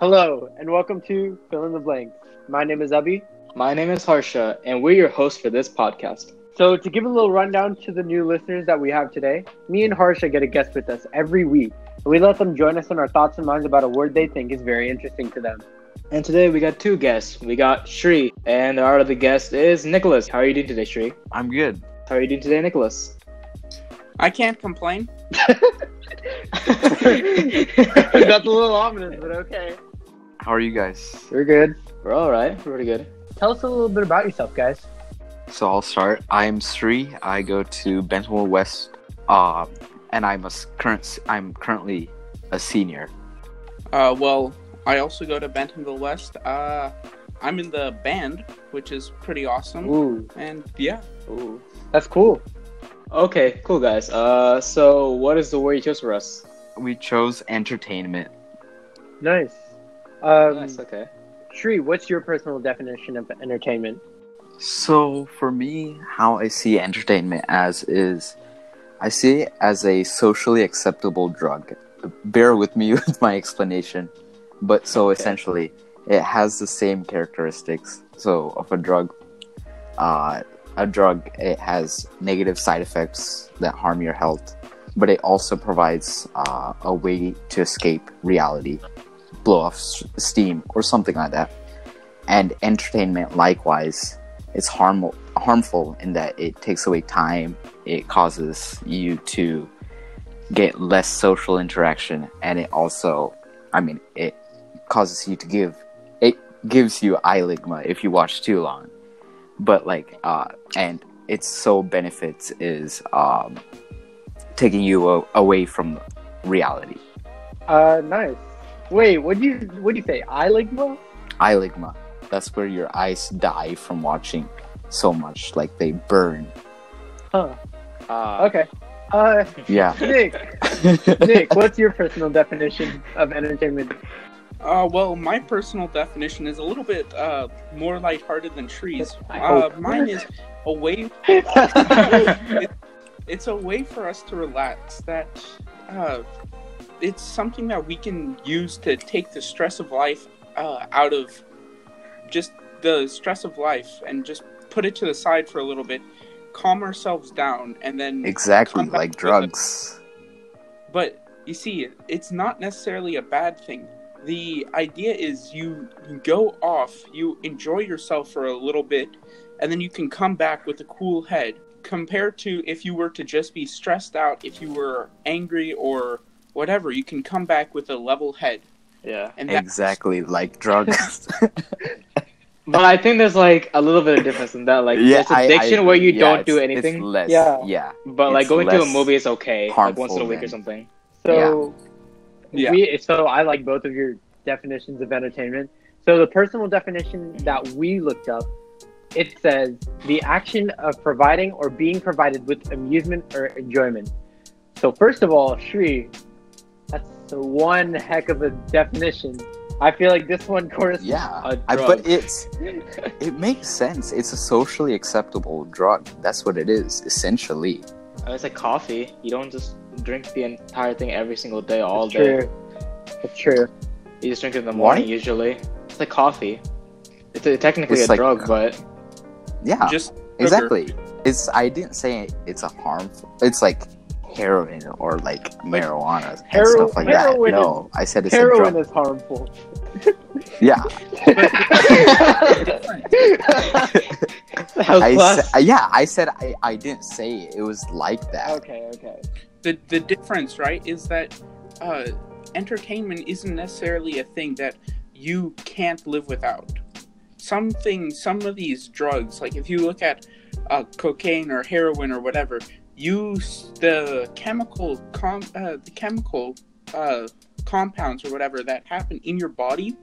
Hello, and welcome to Fill in the Blank. My name is Abhi. My name is Harsha, and we're your hosts for this podcast. So to give a little rundown to the new listeners that we have today, me and Harsha get a guest with us every week, and we let them join us in our thoughts and minds about a word they think is very interesting to them. And today we got two guests. We got Shri, and our other guest is Nicholas. How are you doing today, Shri? I'm good. How are you doing today, Nicholas? I can't complain. That's a little ominous, but okay. How are you guys? We're good. We're all right. We're pretty good. Tell us a little bit about yourself, guys. So I'll start. I'm Sri. I go to Bentonville West, and I'm currently a senior. Well, I also go to Bentonville West. I'm in the band, which is pretty awesome. Ooh. And yeah. Ooh. That's cool. Okay, cool guys. So what is the word you chose for us? We chose entertainment. Nice. Nice, okay. Sri, what's your personal definition of entertainment? So for me, how I see entertainment I see it as a socially acceptable drug. Bear with me with my explanation. But so okay. Essentially, it has the same characteristics. So of a drug, it has negative side effects that harm your health, but it also provides a way to escape reality, blow off steam, or something like that. And entertainment, likewise, is harmful in that it takes away time, it causes you to get less social interaction, and it also, it causes you to it gives you eye-ligma if you watch too long. But and its sole benefits is taking you away from reality. Nice. Wait, what do you say? Eye-ligma? Eye-ligma. That's where your eyes die from watching so much, like they burn. Huh. Okay. Yeah. Nick, what's your personal definition of entertainment? Well, my personal definition is a little bit more lighthearted than trees. Mine is a way. It's a way for us to relax. That it's something that we can use to take the stress of life out of just the stress of life and just put it to the side for a little bit, calm ourselves down, and then exactly like drugs. But you see, it's not necessarily a bad thing. The idea is you go off, you enjoy yourself for a little bit, and then you can come back with a cool head. Compared to if you were to just be stressed out, if you were angry or whatever, you can come back with a level head. Yeah, and exactly like drugs. But I think there's like a little bit of difference in that. Like there's addiction where you don't do anything. It's less, yeah. But like going to a movie is okay, like once in a week or something. So. Yeah. Yeah. So I like both of your definitions of entertainment. So the personal definition that we looked up, it says the action of providing or being provided with amusement or enjoyment. So first of all, Shri, that's one heck of a definition. I feel like this one corresponds. Yeah, but it makes sense. It's a socially acceptable drug. That's what it is, essentially. It's like coffee. You don't just drink the entire thing every single day, all day. That's true. You just drink it in the morning, usually. It's like coffee. It's technically a drug, but... Yeah, just exactly. I didn't say it's a harmful... It's like heroin or like marijuana and stuff like that. No, I said it's a drug. Heroin is harmful. Yeah. I didn't say it was like that. Okay. The difference, right, is that entertainment isn't necessarily a thing that you can't live without. Some of these drugs, like if you look at cocaine or heroin or whatever, the chemical compounds or whatever that happen in your body,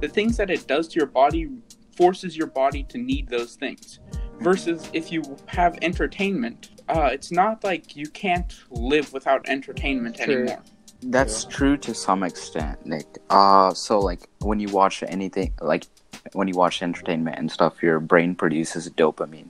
the things that it does to your body forces your body to need those things. Versus if you have entertainment, it's not like you can't live without entertainment anymore. That's true to some extent, Nick. So like when you watch anything, like when you watch entertainment and stuff, your brain produces dopamine,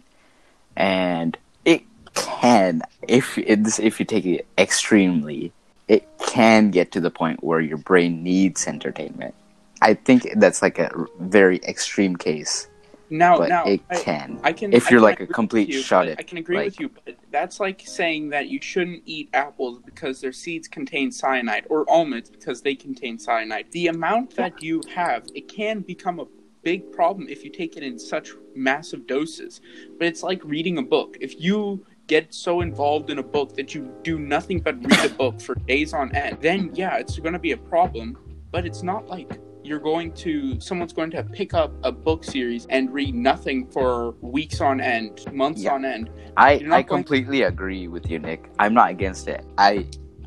and it can, if you take it extremely, it can get to the point where your brain needs entertainment. I think that's like a very extreme case. Now, I can, if you're like a complete shut-in. I can agree with you, but that's like saying that you shouldn't eat apples because their seeds contain cyanide, or almonds because they contain cyanide. The amount that you have, it can become a big problem if you take it in such massive doses. But it's like reading a book. If you get so involved in a book that you do nothing but read a book for days on end, then yeah, it's going to be a problem, but it's not like... someone's going to pick up a book series and read nothing for weeks on end, months on end. I completely agree with you, Nick. I'm not against it.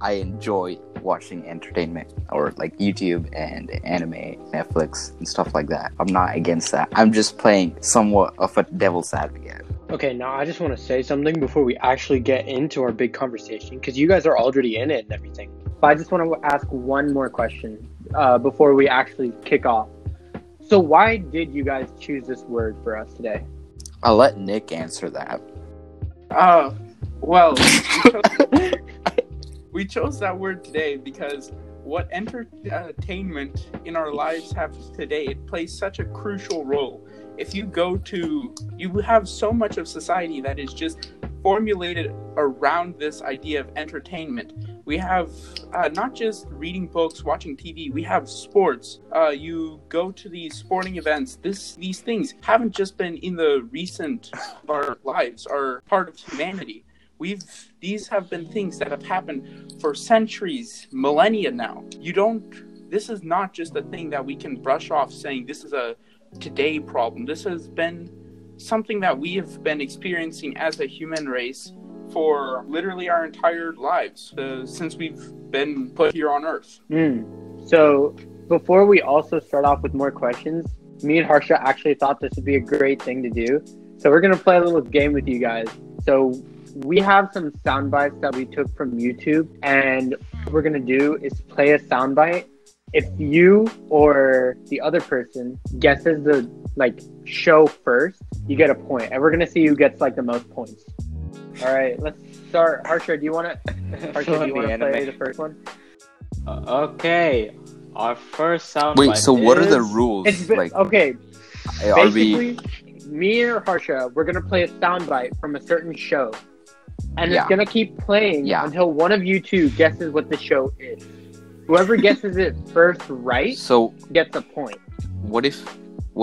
I enjoy watching entertainment or like YouTube and anime, Netflix and stuff like that. I'm not against that. I'm just playing somewhat of a devil's advocate. Okay, now I just want to say something before we actually get into our big conversation, because you guys are already in it and everything. But I just want to ask one more question before we actually kick off. So why did you guys choose this word for us today? I'll let Nick answer that. Well, we chose that word today because what entertainment in our lives have today, it plays such a crucial role. If you go to, you have so much of society that is just formulated around this idea of entertainment. We have not just reading books, watching TV, we have sports. You go to these sporting events. These things haven't just been in the recent our lives, are part of humanity. These have been things that have happened for centuries, millennia now. This is not just a thing that we can brush off saying this is a today problem. This has been something that we have been experiencing as a human race for literally our entire lives since we've been put here on Earth. So before we also start off with more questions, me and Harsha actually thought this would be a great thing to do. So we're going to play a little game with you guys. So we have some sound bites that we took from YouTube, and what we're going to do is play a sound bite. If you or the other person guesses the show first, you get a point, and we're going to see who gets the most points. All right, let's start. Harsha, do you want to play the first one? Okay, our first sound. Wait, so what are the rules? Basically, me or Harsha, we're gonna play a soundbite from a certain show, and it's gonna keep playing until one of you two guesses what the show is. Whoever guesses it first, gets a point. What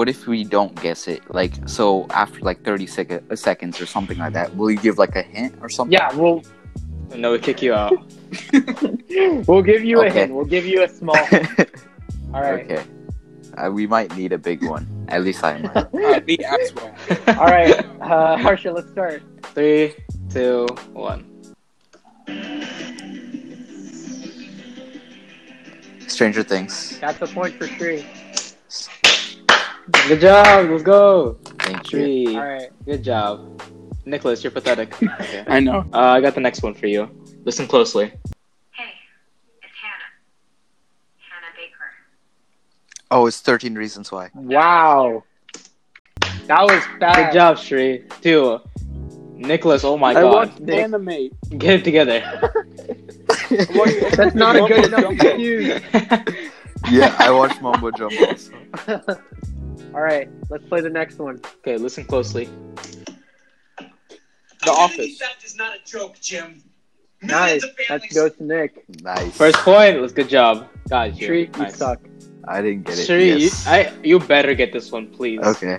if we don't guess it? So after 30 seconds or something like that, will you give a hint or something? Yeah, we'll kick you out. We'll give you a hint. We'll give you a small hint. All right. Okay. We might need a big one. At least I might. All right. Harsha, let's start. 3, 2, 1. Stranger Things. That's a point for Shree. Good job. Let's go. Thank you. All right. Good job. Nicholas, you're pathetic. Okay. I know. I got the next one for you. Listen closely. Hey, it's Hannah. Hannah Baker. Oh, it's 13 Reasons Why. Wow. That was bad. Good job, Shree. 2. Nicholas, oh my God. I watched the anime. Get it together. That's not a good enough excuse. Yeah, I watched Mumbo Jumbo also. Alright, let's play the next one. Okay, listen closely. The Office. Theft is not a joke, Jim. Nice. That goes to Nick. Nice. First point. It was good job. Guys, Shree, you suck. I didn't get it. Shree, yes. you better get this one, please. Okay.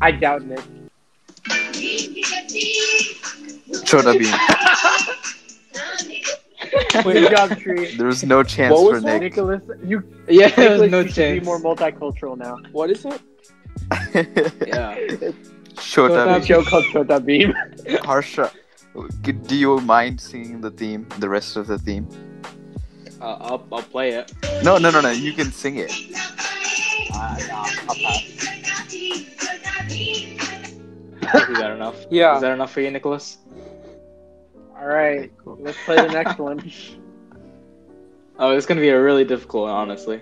I doubt Nick. Chhota Bheem. Good job, Shree. There was no chance for Nick. Nicholas, there was no chance. Be more multicultural now. What is it? Yeah. Chhota Bheem. Show called Chhota Bheem. Harsha, do you mind singing the theme? The rest of the theme? I'll play it. No. You can sing it. I'll pass. Is that enough? Yeah. Is that enough for you, Nicholas? Alright, cool. Let's play the next one. Oh, it's going to be a really difficult one, honestly.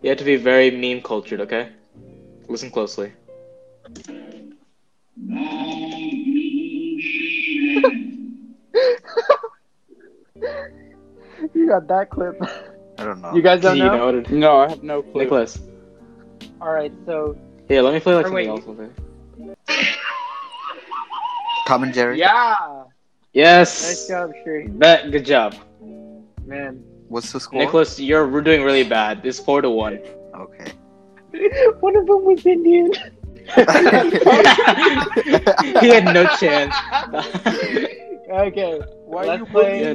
You have to be very meme-cultured, okay? Listen closely. You got that clip. I don't know. You guys don't know? No, I have no clue. Nicholas. All right, so yeah, let me play like something else with it. Tom and Jerry. Yeah. Yes. Nice job, Shree. Good job, man. What's the score? Nicholas, you're doing really bad. It's 4-1. Okay. One of them was Indian. He had no chance. Okay. Let's play.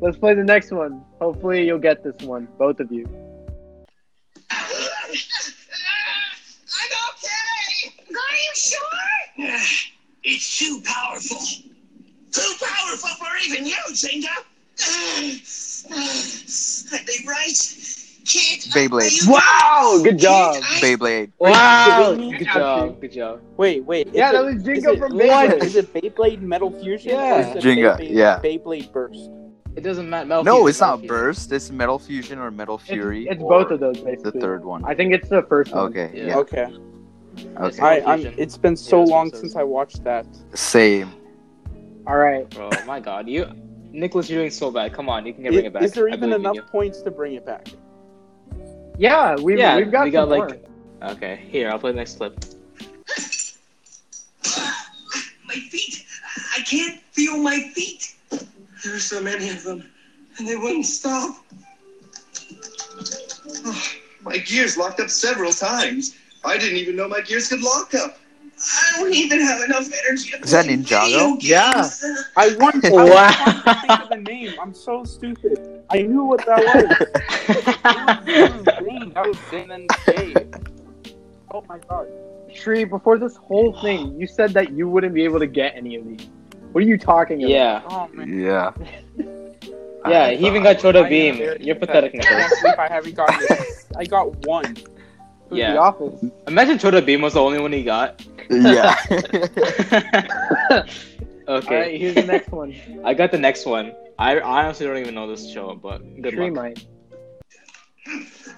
Let's play the next one. Hopefully you'll get this one, both of you. I'm okay. Are you sure? It's too powerful. Too powerful for even you, Jenga. Are they right? Kid, Beyblade. Wow! Good job. Beyblade. Wow! Good job. Wait. Yeah, that was Jenga from Beyblade. Is it Beyblade Metal Fusion? Yeah. Jenga, yeah. Beyblade Burst. It doesn't matter. No, it's not Burst. It's Metal Fusion or Metal Fury. It's both of those, basically. The third one. I think it's the first one. Okay, yeah. Okay. It's been so long since I watched that. Same. Alright. Bro, my god. Nicholas, you're doing so bad. Come on, you can bring it back. Is there even enough points to bring it back? Yeah, we got some like more. Okay, here, I'll play the next clip. My feet! I can't feel my feet! There are so many of them, and they wouldn't stop. Oh, my gears locked up several times. I didn't even know my gears could lock up. I don't even have enough energy to play. Is that Ninjago? Yeah. I was trying to think of a name. I'm so stupid. I knew what that was. That was J. Oh my god. Shree, before this whole thing, you said that you wouldn't be able to get any of these. What are you talking about? Yeah. Oh, man. Yeah. Yeah, he even got Chhota Bheem. You're pathetic, Nicholas. I haven't gotten this. I got one. Yeah. The Office. Imagine Chhota Bheem was the only one he got. Yeah. Okay. All right, here's the next one. I got the next one. I honestly don't even know this show, but good luck. Might.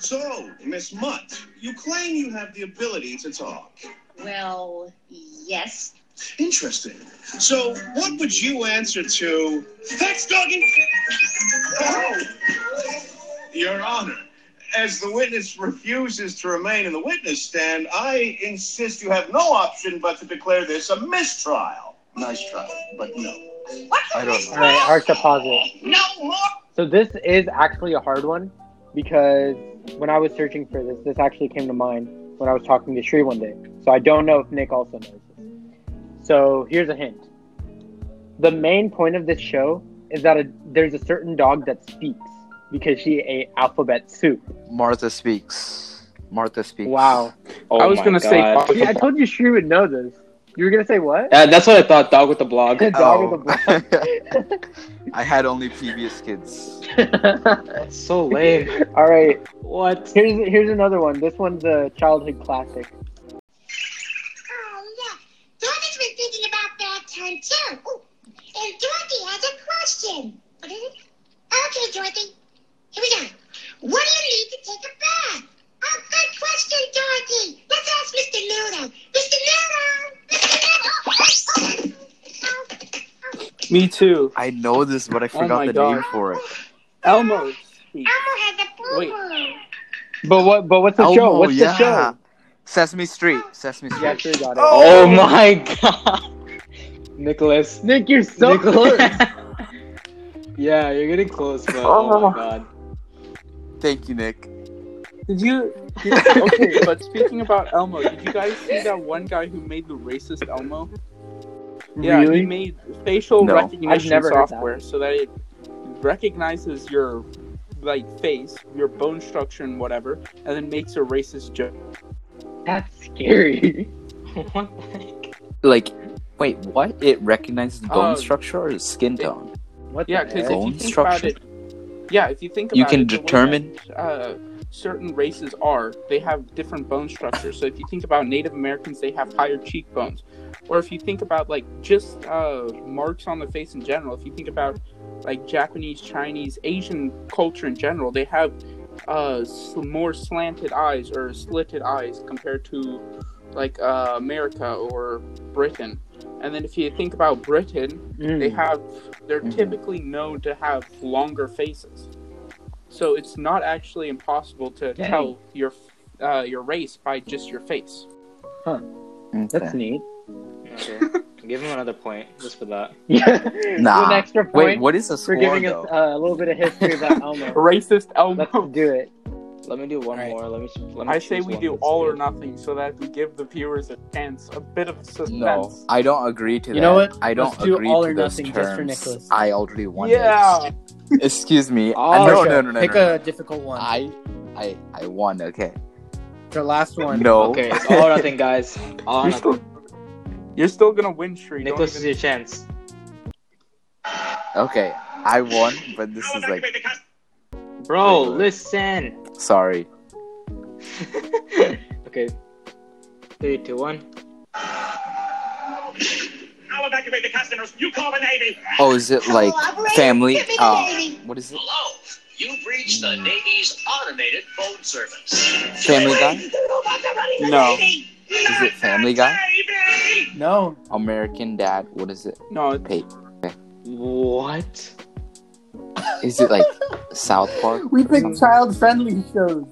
So, Miss Mutt, you claim you have the ability to talk. Well, yes. Interesting. So, what would you answer to... Thanks, Doggy! Oh! Your Honor, as the witness refuses to remain in the witness stand, I insist you have no option but to declare this a mistrial. Nice try, but no. What? I don't know. All right, hard to pause it. No more! So this is actually a hard one, because when I was searching for this, this actually came to mind when I was talking to Shree one day. So I don't know if Nick also knows this. So here's a hint. The main point of this show is that there's a certain dog that speaks, because she ate alphabet soup. Martha Speaks. Wow. Oh, I was going to say... Yeah, I told you she would know this. You were going to say what? Yeah, that's what I thought. Dog with the blog. Dog with the blog. I had only previous kids. That's so lame. All right. What? Here's another one. This one's a childhood classic. Oh, yeah. Dorothy's been thinking about that time, too. Ooh. And Dorothy has a question. What is it? Okay, Dorothy. Here we go. What do you need to take a bath? Oh, good question, Dorothy. Let's ask Mr. Noodle. Mr. Noodle! Oh. Me too. I know this, but I forgot the name for it. Elmo. Elmo has a boo-boo. Wait. But what's the show? What's the show? Sesame Street. Yeah, sure got it. Oh my god. Nicholas. Nick, you're so close. Yeah, you're getting close, but oh my god. Thank you, Nick. Okay, but speaking about Elmo, did you guys see that one guy who made the racist Elmo? Yeah, really? He made facial recognition software so that it recognizes your face, your bone structure and whatever, and then makes a racist joke. That's scary. What the heck? Wait, what? It recognizes bone structure or skin tone? What? Yeah, because if you think about it, you can determine certain races they have different bone structures. So if you think about Native Americans, they have higher cheekbones. Or if you think about just marks on the face in general, if you think about Japanese, Chinese, Asian culture in general, they have more slanted eyes or slitted eyes compared to America or Britain. And then if you think about Britain, they're typically known to have longer faces. So it's not actually impossible to tell your race by just your face. Huh. Okay. That's neat. Okay. Give him another point just for that. Yeah. Nah. An extra point. Wait, what is the score? We're giving us a little bit of history about Elmo. Racist Elmo. Let's do it. Let me do one more. Let me I say we do all or nothing so that we give the viewers a chance, a bit of suspense. No, I don't agree to that. You know what? I don't agree to those terms. I already won this. Yeah. Excuse me. No. Pick a difficult one. I won. Okay. The last one. No. Okay. It's all or nothing, guys. All or nothing. You're still gonna win, Shree. Nicholas is your chance. Okay, I won, but this is like. Bro, listen. Sorry. Okay. 3, 2, 1. I'll evacuate the customers. You call the Navy. Oh, is it like family? What is it? Hello. You've reached the Navy's automated phone service. Family Guy? No. Is it Family Guy? No. American Dad. What is it? No. Hey. Okay. What? Is it like South Park? We pick child-friendly shows.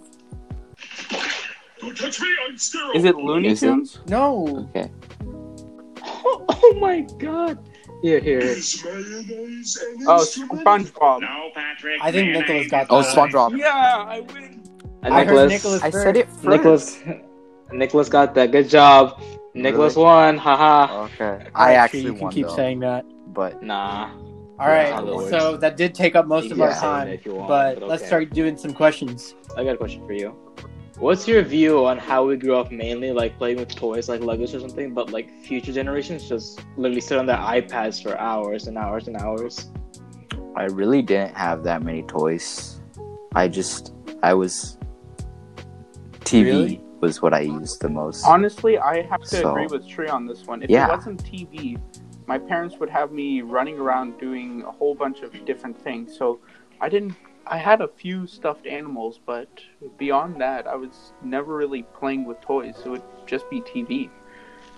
Don't touch me, I'm sterile. Is it Looney Tunes? No. Okay. Oh my God. Here. Oh, SpongeBob. No, Patrick. I think Nicholas got that. Oh, SpongeBob. Yeah, I win. I heard Nicholas first. I said it first. Nicholas got that. Good job. Nicholas won. Haha. Okay. I actually won. You can keep saying that. But nah. All right, so that did take up most of our time, but let's start doing some questions. I got a question for you. What's your view on how we grew up mainly, like playing with toys, like Legos or something, but like future generations just literally sit on their iPads for hours and hours and hours? I really didn't have that many toys. TV really? Was what I used the most. Honestly, I have to agree with Shree on this one. If it wasn't TV... my parents would have me running around doing a whole bunch of different things. So I had a few stuffed animals, but beyond that, I was never really playing with toys. It would just be TV.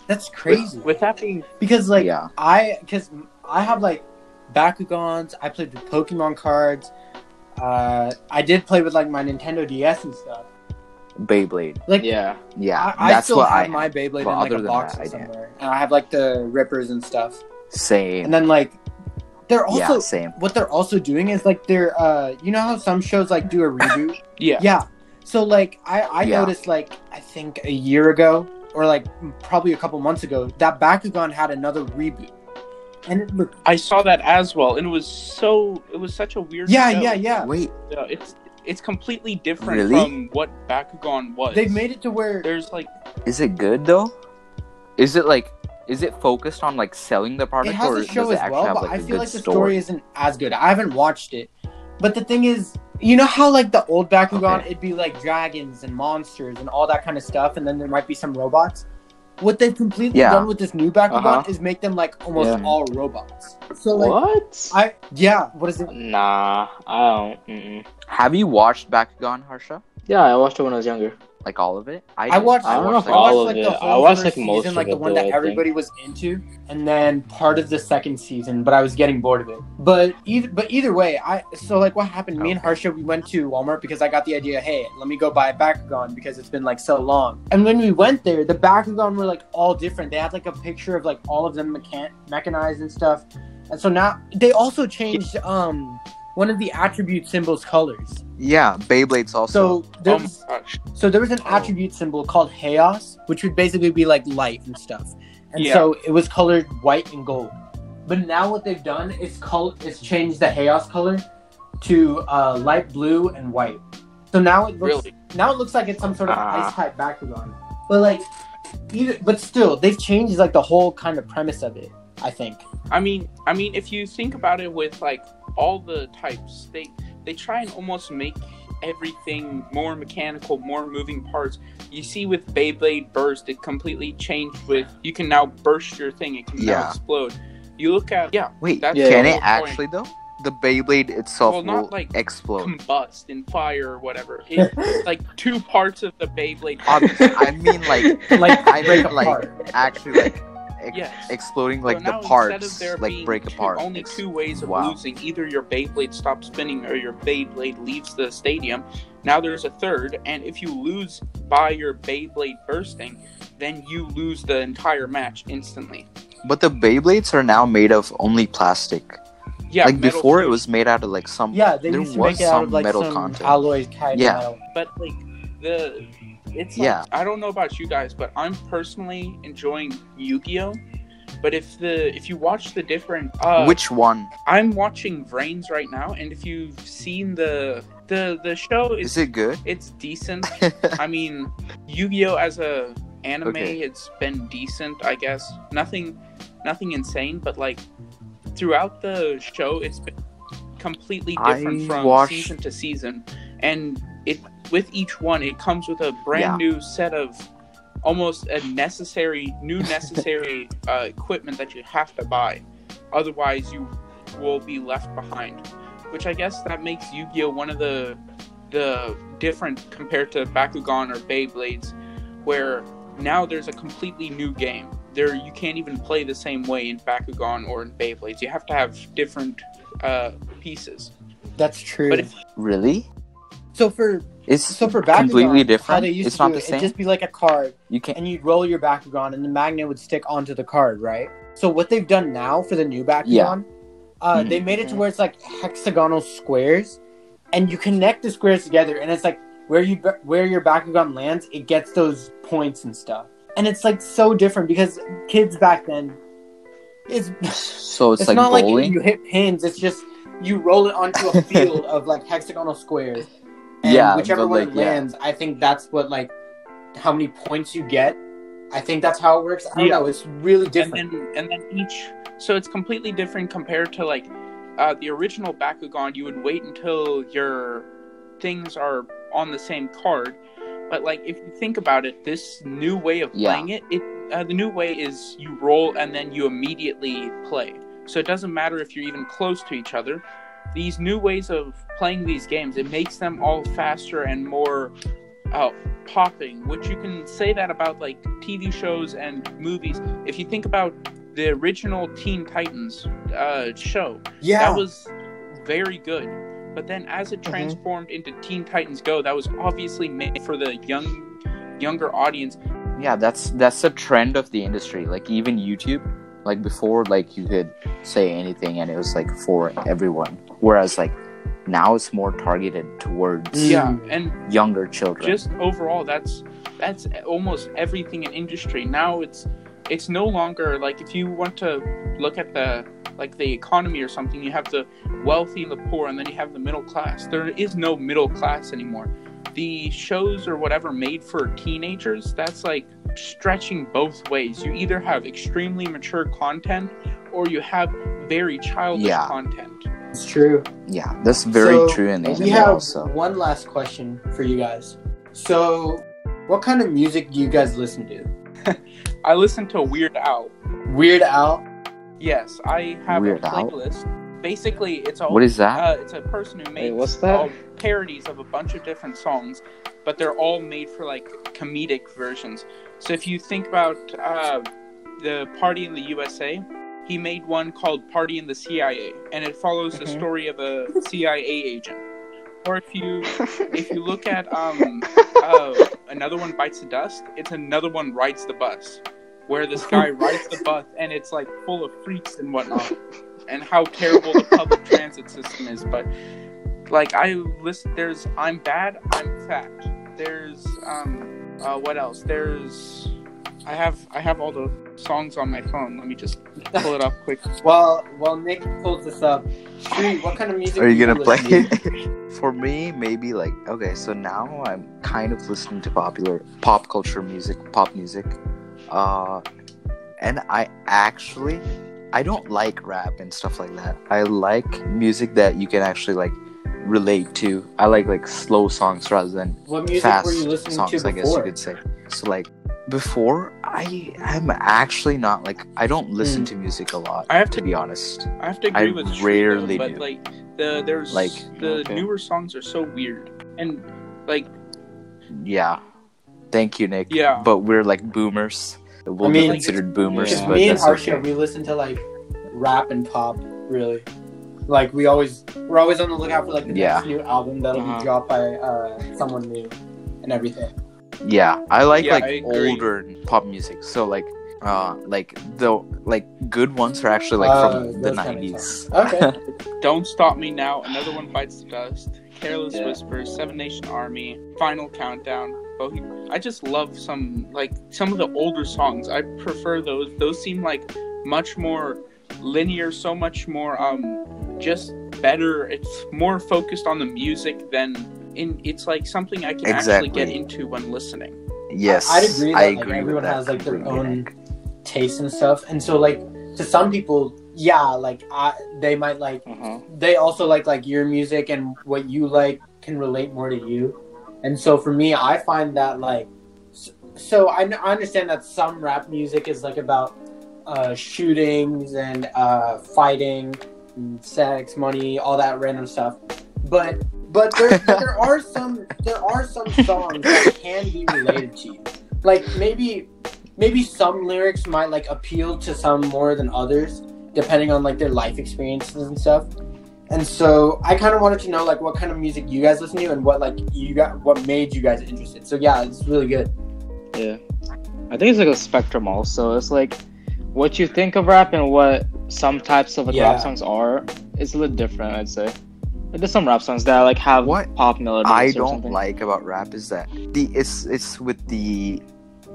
That's crazy. With that being... because, like, I have, like, Bakugans. I played with Pokemon cards. I did play with, like, my Nintendo DS and stuff. Beyblade. Like, yeah. I still have my Beyblade in like a box somewhere. And I have like the rippers and stuff. Same. And then like they're also what they're also doing is like they're you know how some shows like do a reboot? Yeah. So like I noticed like I think a year ago or like probably a couple months ago that Bakugan had another reboot. And I saw that as well and it was such a weird show. Yeah. Wait. So It's completely different from what Bakugan was. They've made it to where there's like... is it good though? Is it focused on like selling the product or does it actually have like a good story? It has a show as well, but I feel like the story isn't as good. I haven't watched it. But the thing is, you know how like the old Bakugan, it'd be like dragons and monsters and all that kind of stuff and then there might be some robots? What they've completely done with this new Bakugan is make them like almost all robots. So like, what? What is it? Nah, I don't. Mm-mm. Have you watched Bakugan, Harsha? Yeah, I watched it when I was younger. Like all of it? I watched like most season, of like the one that everybody was into, and then part of the second season. But I was getting bored of it. But either way, what happened? Me and Harsha, we went to Walmart because I got the idea. Hey, let me go buy a Bakugan because it's been like so long. And when we went there, the Bakugan were like all different. They had like a picture of like all of them mechanized and stuff. And so now they also changed one of the attribute symbols' colors. Yeah, Beyblades also. So there was an attribute symbol called Chaos, which would basically be like light and stuff. And so it was colored white and gold. But now what they've done is it's changed the Chaos color to light blue and white. So now it looks like it's some sort of ice type Bakugan. But like, still they've changed like the whole kind of premise of it, I think. I mean, if you think about it, with like all the types, they try and almost make everything more mechanical, more moving parts. You see with Beyblade Burst, it completely changed with, you can now burst your thing, it can now explode. You look at... can it actually though? The Beyblade itself will not like explode. Combust in fire or whatever. It's like two parts of the Beyblade. I mean like actually like exploding, like, so the parts, like, break apart. Only two ways of losing. Either your Beyblade stops spinning or your Beyblade leaves the stadium. Now there's a third, and if you lose by your Beyblade bursting, then you lose the entire match instantly. But the Beyblades are now made of only plastic. Yeah, like, before it was made out of, like, some... Yeah, they used to make it out of, like, some alloy kind of metal. But, like, the... It's like, I don't know about you guys, but I'm personally enjoying Yu-Gi-Oh! But if you watch the different... Which one? I'm watching Vrains right now, and if you've seen the show... Is it good? It's decent. I mean, Yu-Gi-Oh! As a anime, it's been decent, I guess. Nothing insane, but, like, throughout the show, it's been completely different season to season. And it... With each one, it comes with a brand new set of almost a necessary equipment that you have to buy. Otherwise, you will be left behind, which I guess that makes Yu-Gi-Oh! One of the different compared to Bakugan or Beyblades, where now there's a completely new game. You can't even play the same way in Bakugan or in Beyblades. You have to have different pieces. That's true. But really? So for Bakugan, completely different. How they used to do it, it'd just be like a card, and you'd roll your Bakugan, and the magnet would stick onto the card, right? So what they've done now for the new Bakugan, they made it to where it's like hexagonal squares, and you connect the squares together, and it's like where your Bakugan lands, it gets those points and stuff, and it's like so different because kids back then, it's like not bowling? Like you hit pins, it's just you roll it onto a field of like hexagonal squares. And whichever one it lands, I think that's what, like, how many points you get. I think that's how it works. I don't know. It's really different. And then each... So it's completely different compared to, like, the original Bakugan. You would wait until your things are on the same card. But, like, if you think about it, this new way of playing it, the new way is you roll and then you immediately play. So it doesn't matter if you're even close to each other. These new ways of playing these games, it makes them all faster and more popping, which you can say that about, like, TV shows and movies. If you think about the original Teen Titans show, that was very good. But then as it transformed into Teen Titans Go, that was obviously made for the younger audience. Yeah, that's a trend of the industry. Like, even YouTube. Like, before, like, you could say anything and it was, like, for everyone. Whereas, like, now it's more targeted towards and younger children. Just overall, that's almost everything in industry. Now it's no longer, like, if you want to look at the economy or something, you have the wealthy and the poor, and then you have the middle class. There is no middle class anymore. The shows or whatever made for teenagers, that's like stretching both ways. You either have extremely mature content or you have very childish content. It's true. Yeah, that's very true. And we have one last question for you guys. So, what kind of music do you guys listen to? I listen to Weird Al. Weird Al? Yes, I have a playlist. Basically, it's all... What is that? It's a person who makes all parodies of a bunch of different songs, but they're all made for, like, comedic versions. So if you think about the Party in the USA, he made one called Party in the CIA, and it follows the story of a CIA agent. Or if you look at Another One Bites the Dust, it's Another One Rides the Bus, where this guy rides the bus, and it's, like, full of freaks and whatnot. And how terrible the public transit system is, but like I list, there's I'm Bad, I'm Fat. There's what else? There's I have all the songs on my phone. Let me just pull it up quick. While Nick pulls this up, Shree, what kind of music are you gonna play? For me, maybe like so now I'm kind of listening to popular pop culture music, pop music, and I don't like rap and stuff like that. I like music that you can actually like relate to. I like slow songs rather than fast songs, I guess you could say. So like before, I'm actually not like I don't listen to music a lot. I have to be honest. I have to agree with you. I rarely do. But like the newer songs are so weird and like. Yeah, thank you, Nick. Yeah, but we're like boomers. We'll be considered boomers. Because me and Harsha, we listen to like rap and pop, really. Like we're always on the lookout for like the next new album that'll be dropped by someone new and everything. Yeah, I like older pop music. So like the good ones are actually like from the '90s. Okay. Don't Stop Me Now, Another One Bites the Dust, Careless Whispers, Seven Nation Army, Final Countdown. I just love some of the older songs. I prefer those. Those seem like much more linear, so much more just better. It's more focused on the music it's like something I can actually get into when listening. Yes, I'd agree that everyone has like their own taste and stuff, and so like to some people, they might like they also like your music and what you like can relate more to you. And so for me, I find that like, so I understand that some rap music is like about shootings and fighting, and sex, money, all that random stuff. But there are some songs that can be related to you. Like maybe some lyrics might like appeal to some more than others, depending on like their life experiences and stuff. And so I kind of wanted to know like what kind of music you guys listen to and what made you guys interested. So yeah, it's really good. Yeah, I think it's like a spectrum also. It's like what you think of rap and what some types of rap songs are. It's a little different, I'd say. Like, there's some rap songs that like have what pop melodies. I don't like about rap is that it's with the,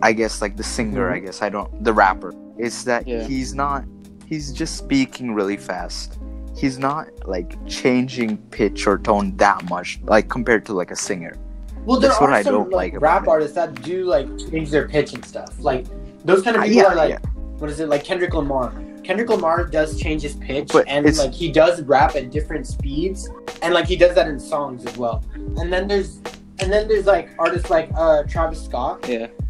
I guess like the singer. Mm-hmm. The rapper. It's that he's just speaking really fast. He's not like changing pitch or tone that much, like compared to like a singer. Well, there are some like rap artists that do like change their pitch and stuff. Like those kind of people are like, what is it? Like Kendrick Lamar. Kendrick Lamar does change his pitch, and like he does rap at different speeds, and like he does that in songs as well. And then there's like artists like Travis Scott,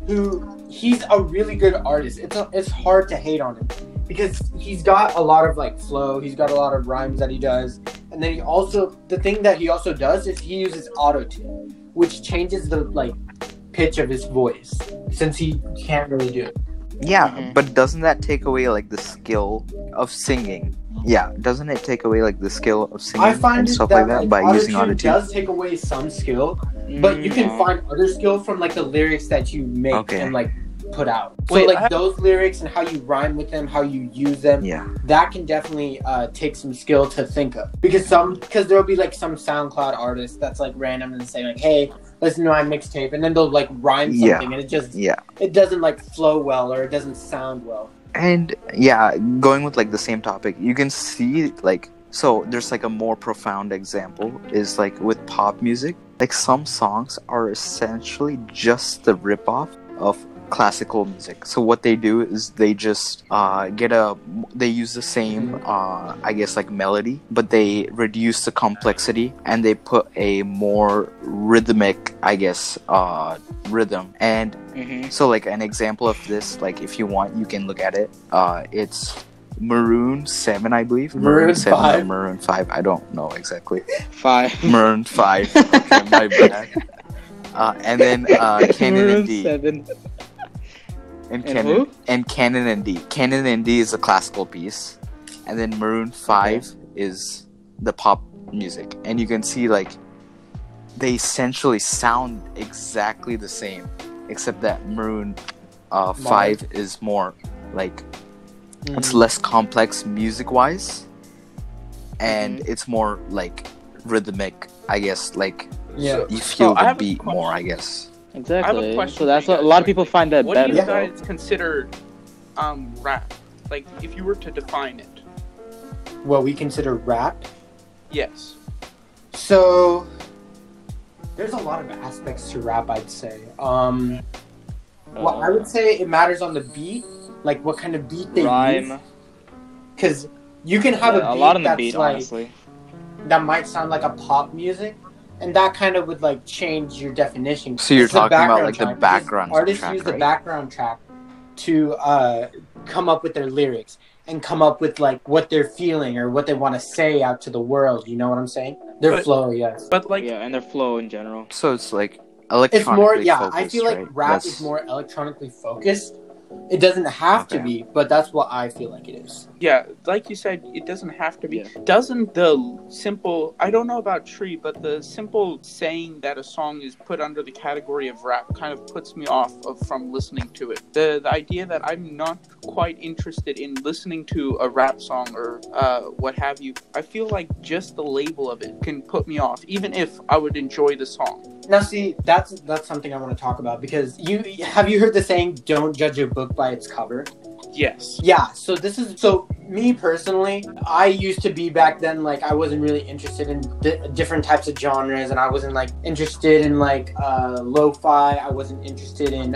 who he's a really good artist. It's hard to hate on him, because he's got a lot of like flow, he's got a lot of rhymes that he does, and then the thing that he also does is he uses auto-tune, which changes the like pitch of his voice, since he can't really do it. But doesn't that take away like the skill of singing? I find and stuff that, like that by using auto-tune does take away some skill, but you can find other skill from like the lyrics that you make and like put out. Those lyrics and how you rhyme with them, how you use them, that can definitely take some skill to think of, because there'll be like some SoundCloud artist that's like random and say like, hey, listen to my mixtape, and then they'll like rhyme something and it just it doesn't like flow well, or it doesn't sound well. And going with like the same topic, you can see like, so there's like a more profound example is like with pop music, like some songs are essentially just the ripoff of classical music. So what they do is they just they use the same melody, but they reduce the complexity and they put a more rhythmic rhythm. And so like an example of this, like if you want, you can look at it, it's Maroon 7, I believe. Maroon 5, I don't know exactly. Maroon 5. Okay, my bad. And then Canon and D. Canon and D. Canon and D is a classical piece, and then Maroon 5 is the pop music. And you can see like they essentially sound exactly the same, except that Maroon 5 is more like it's less complex music-wise, and it's more like rhythmic, I guess. Like you feel the beat more, I guess. Exactly. I have a question. So that's what a lot of people find that better. What do you guys consider rap? Like, if you were to define it. What we consider rap? Yes. So, there's a lot of aspects to rap, I'd say. Well, I would say it matters on the beat. Like, what kind of beat they use. Because you can have a beat honestly. That might sound like a pop music. And that kind of would like change your definition. So you're talking about like the background track. Artists use the background track to come up with their lyrics and come up with like what they're feeling or what they want to say out to the world. You know what I'm saying? Their flow, yes. But like and their flow in general. So it's like electronically focused. I feel like rap is more electronically focused, It doesn't have to be, but that's what I feel like it is. Yeah, like you said, it doesn't have to be. Yeah. Doesn't the simple, I don't know about Tree, but the simple saying that a song is put under the category of rap kind of puts me off from listening to it. The idea that I'm not quite interested in listening to a rap song or what have you, I feel like just the label of it can put me off, even if I would enjoy the song. Now, see, that's something I want to talk about, because have you heard the saying, don't judge a book by its cover? Yes. Yeah, so me personally, I used to be back then, like, I wasn't really interested in different types of genres, and I wasn't, like, interested in, like, lo-fi, I wasn't interested in,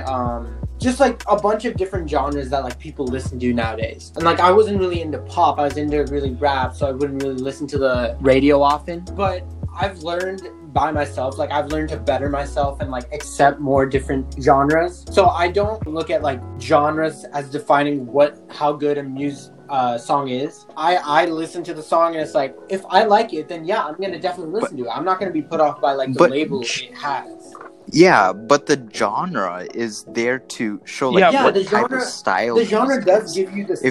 just, like, a bunch of different genres that, like, people listen to nowadays. And, like, I wasn't really into pop, I was into really rap, so I wouldn't really listen to the radio often, but I've learned by myself, like, I've learned to better myself and, like, accept more different genres. So I don't look at, like, genres as defining how good a music song is. I listen to the song and it's like, if I like it, then yeah, I'm gonna definitely listen to it. I'm not gonna be put off by, like, the label it has. Yeah, but the genre is there to show, like, what type of style. The genre does give you this.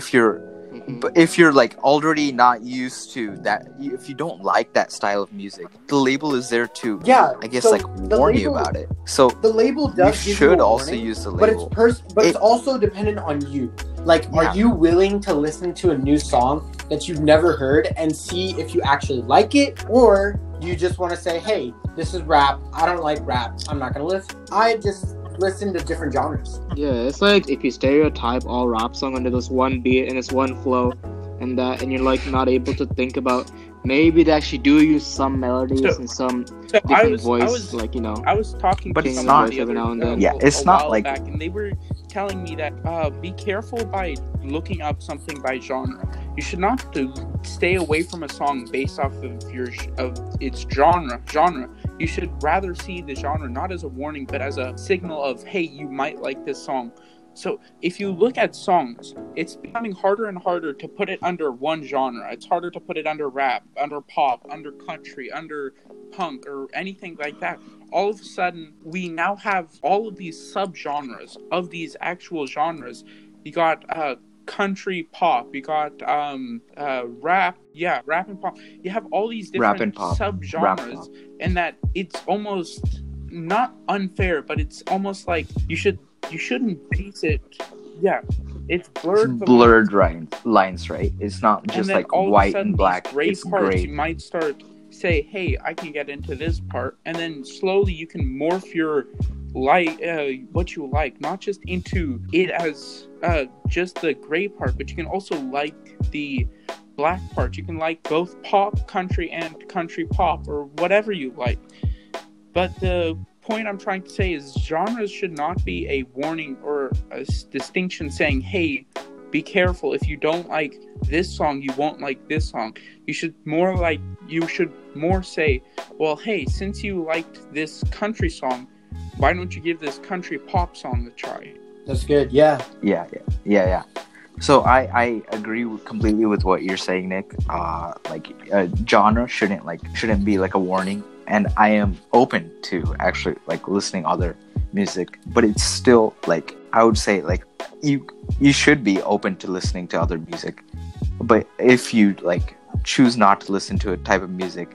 If you're like already not used to that, if you don't like that style of music, the label is there to, I guess, so like warn you about it. So the label does give you a warning. You should also use the label, but it's also dependent on you. Like, are you willing to listen to a new song that you've never heard and see if you actually like it, or you just want to say, hey, this is rap. I don't like rap. I'm not gonna listen. I just listen to different genres. Yeah, it's like if you stereotype all rap song under this one beat and this one flow and that, and you're like not able to think about maybe they actually do use some melodies and some different voice, like, you know. I was talking to somebody every now and then. Yeah, it's not like back, and they were telling me that be careful by looking up something by genre. You should not stay away from a song based off of its genre. You should rather see the genre not as a warning, but as a signal of, hey, you might like this song. So if you look at songs, it's becoming harder and harder to put it under one genre. It's harder to put it under rap, under pop, under country, under punk, or anything like that. All of a sudden, we now have all of these subgenres of these actual genres. You got country pop, you got rap, rap and pop. You have all these different subgenres, and that it's almost not unfair, but it's almost like you shouldn't base it. Yeah, it's blurred lines, right? It's not just like white and black. It's gray. You might start say, hey, I can get into this part, and then slowly you can morph your what you like, not just into it as just the gray part, but you can also like the black part. You can like both pop, country, and country pop, or whatever you like. But the point I'm trying to say is genres should not be a warning or a distinction saying, hey, be careful. If you don't like this song, you won't like this song. You should more say, well, hey, since you liked this country song, why don't you give this country pop song a try? That's good. Yeah. So I agree completely with what you're saying, Nick. Genre shouldn't be like a warning. And I am open to actually like listening other music, but it's still like, I would say like you should be open to listening to other music, but if you like choose not to listen to a type of music,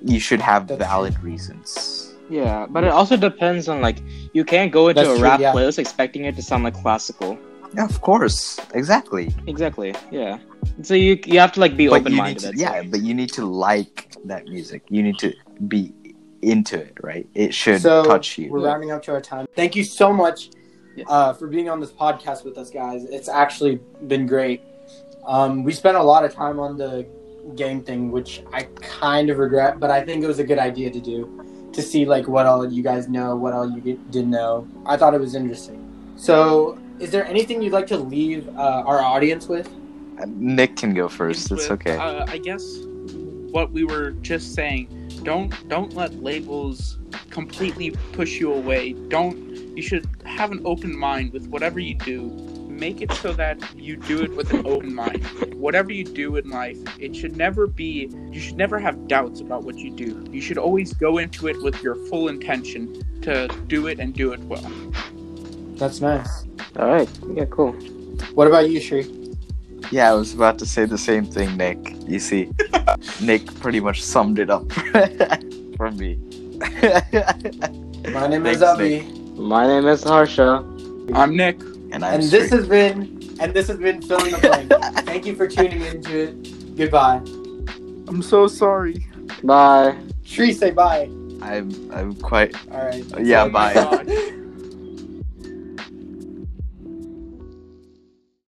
you should have valid reasons. Yeah, but it also depends on, like, you can't go into a rap playlist expecting it to sound like classical. Yeah, of course, exactly, yeah. So you have to like be open minded. Yeah, but you need to like that music. You need to be into it, right? It should touch you. We're rounding up to our time. Thank you so much for being on this podcast with us, guys. It's actually been great. We spent a lot of time on the game thing, which I kind of regret, but I think it was a good idea to do, to see like what all you guys know, what all you didn't know. I thought it was interesting. So, is there anything you'd like to leave our audience with? Nick can go first. It's okay. I guess what we were just saying, don't let labels completely push you away. You should have an open mind with whatever you do. Make it so that you do it with an open mind. Whatever you do in life, you should never have doubts about what you do. You should always go into it with your full intention to do it and do it well. That's nice. All right. Yeah, cool. What about you, Sri? Yeah, I was about to say the same thing, Nick. You see, Nick pretty much summed it up for me. My name is Avi. My name is Harsha. I'm Nick. And I'm Sri. This has been Filling the Blank. Thank you for tuning into it. Goodbye. I'm so sorry. Bye. Sri, say bye. I'm quite. All right. Yeah, bye.